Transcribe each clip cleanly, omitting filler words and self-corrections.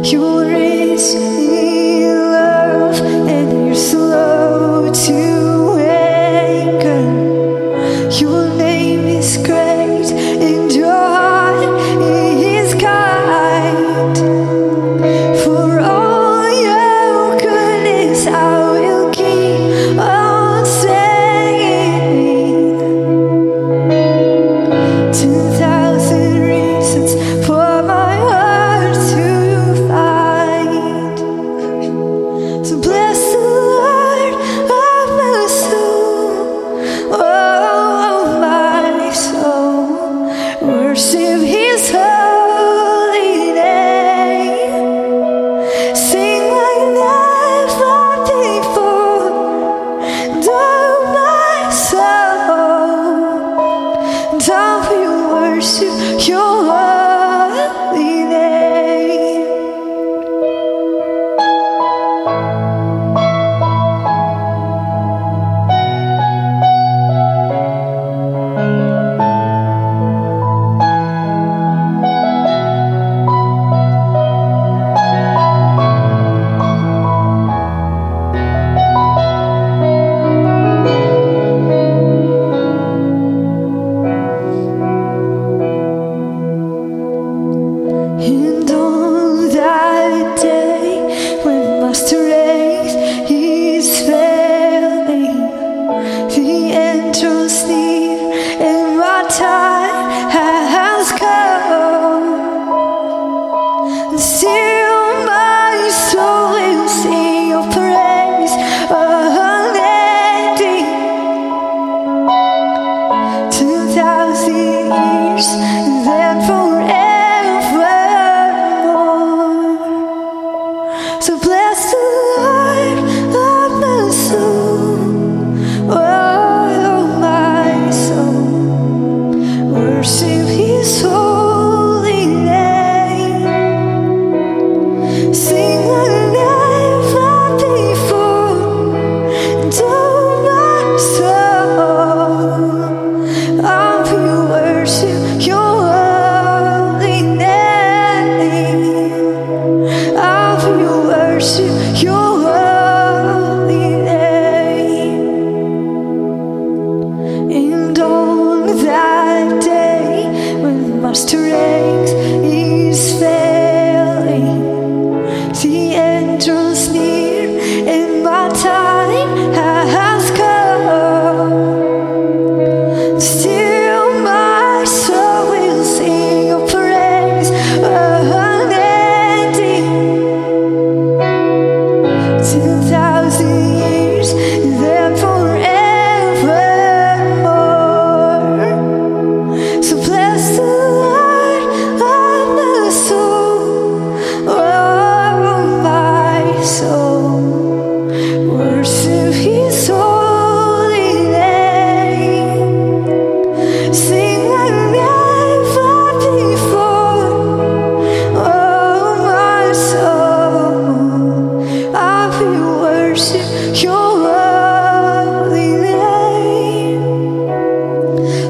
You raise me love and you're slow to soul, worship his holy name, sing like never before. Oh my soul, I will worship your holy name,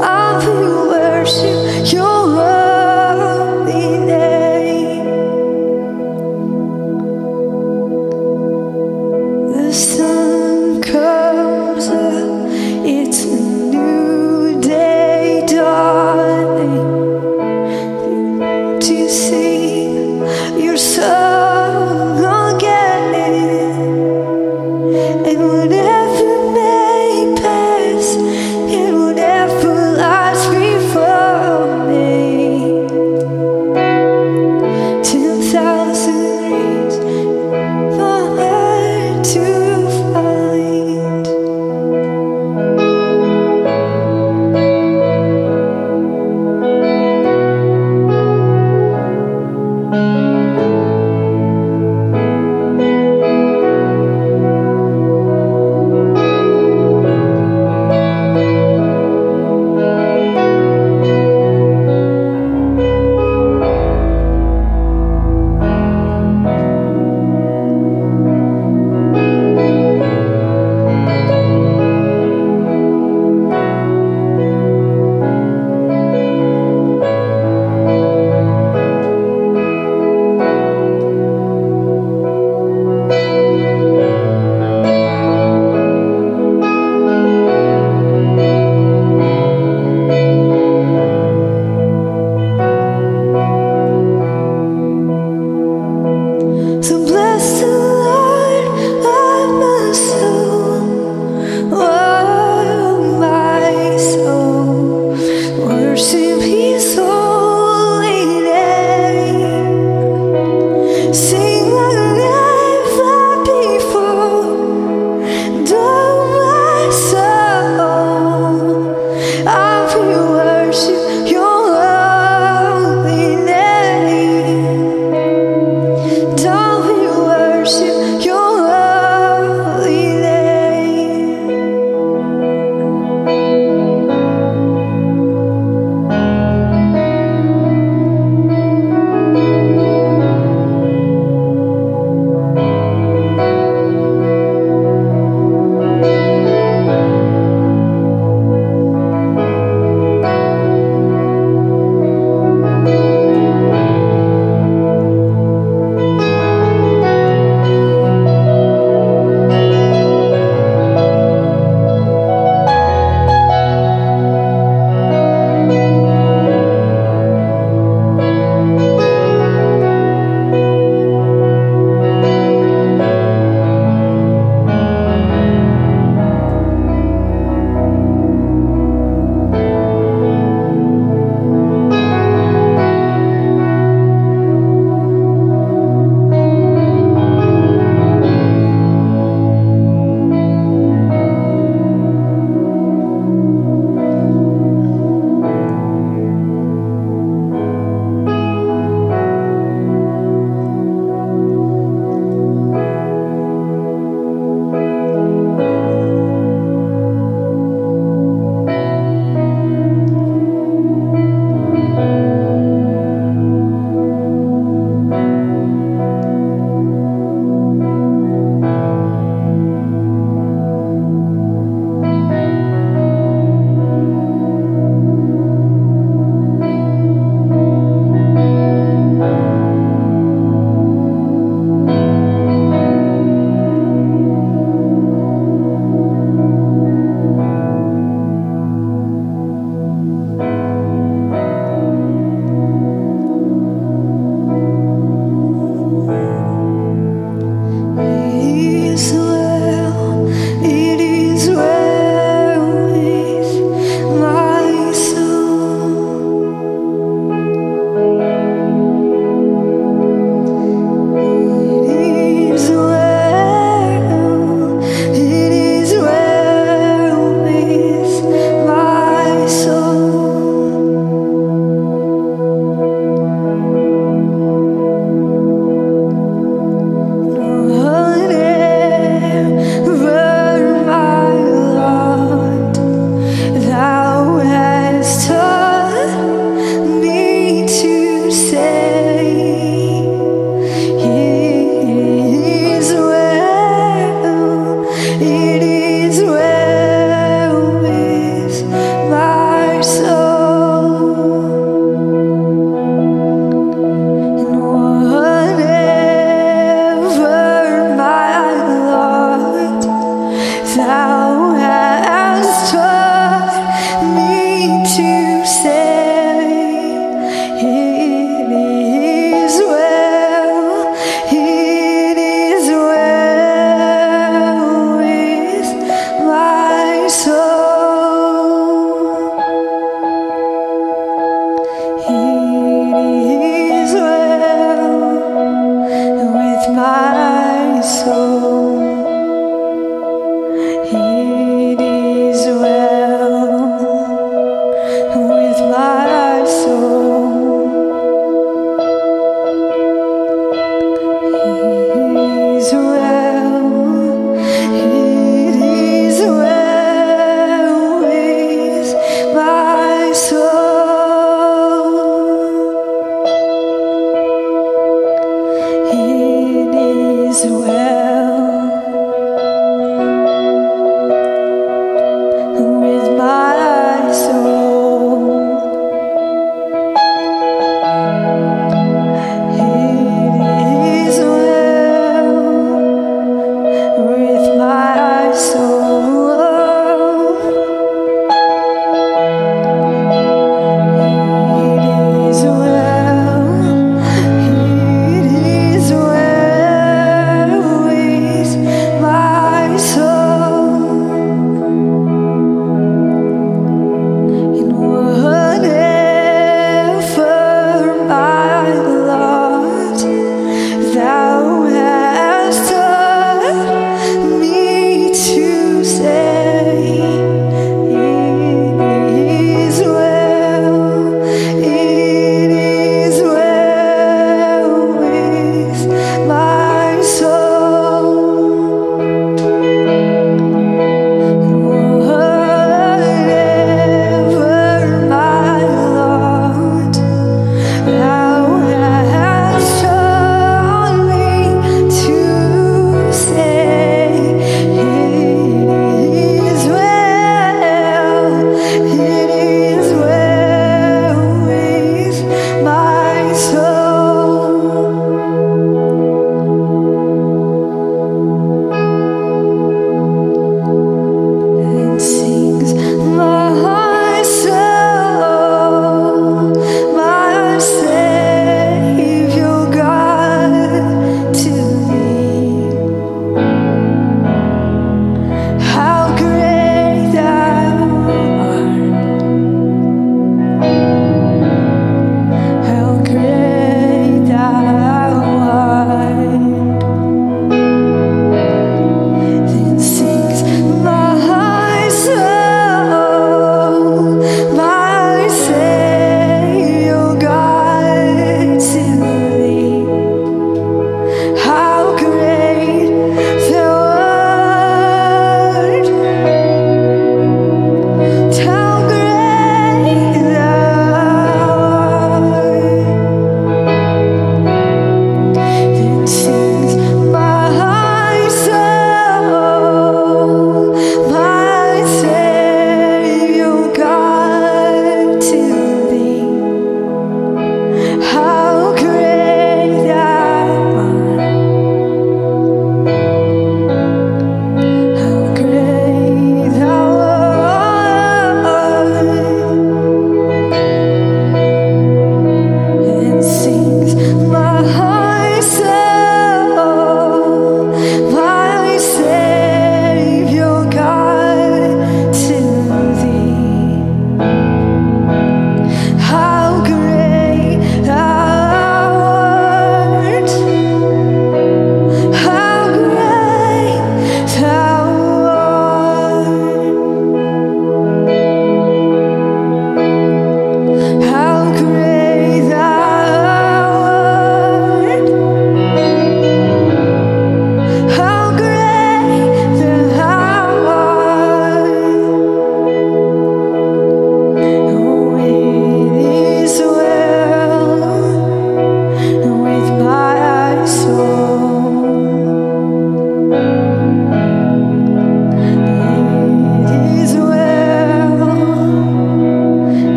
I will worship your holy name. The sun comes up, it's a new day dawning. To sing your song again.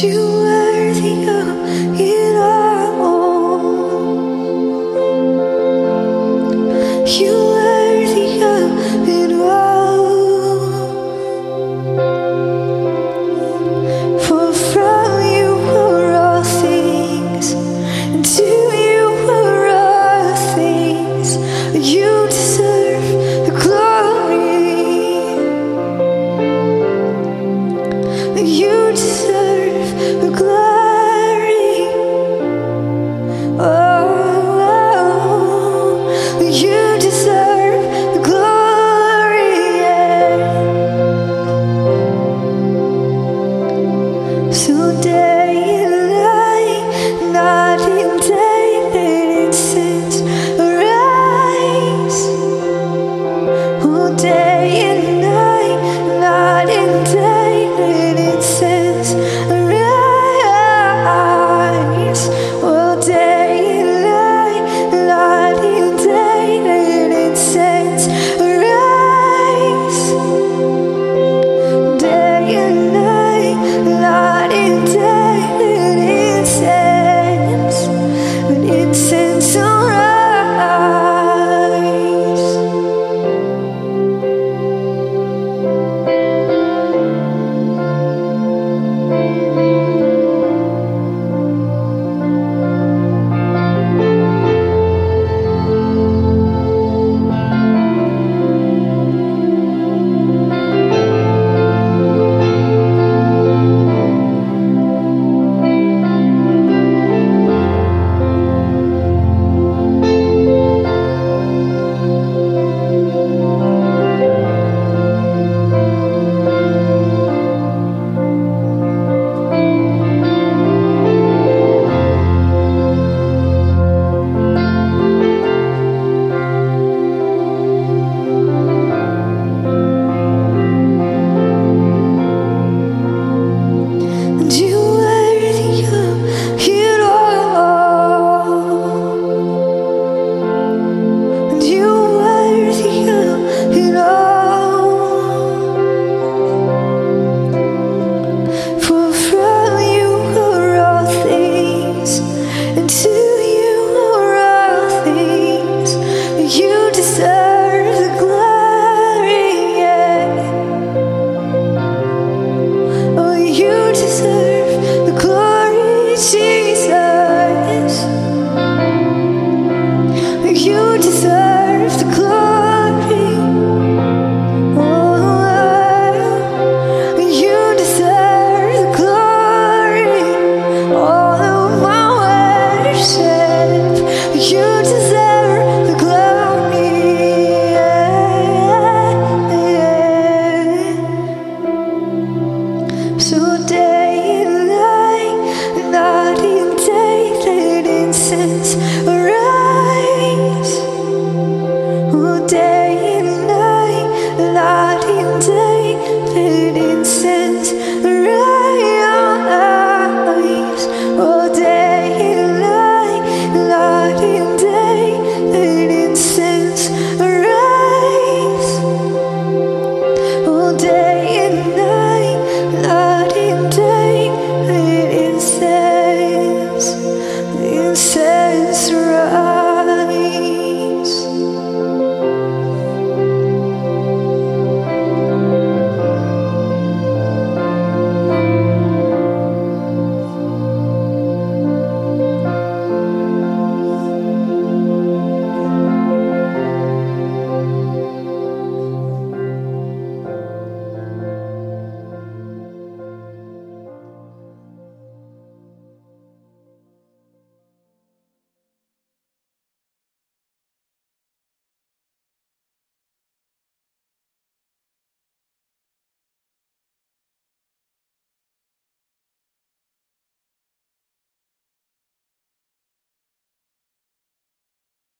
You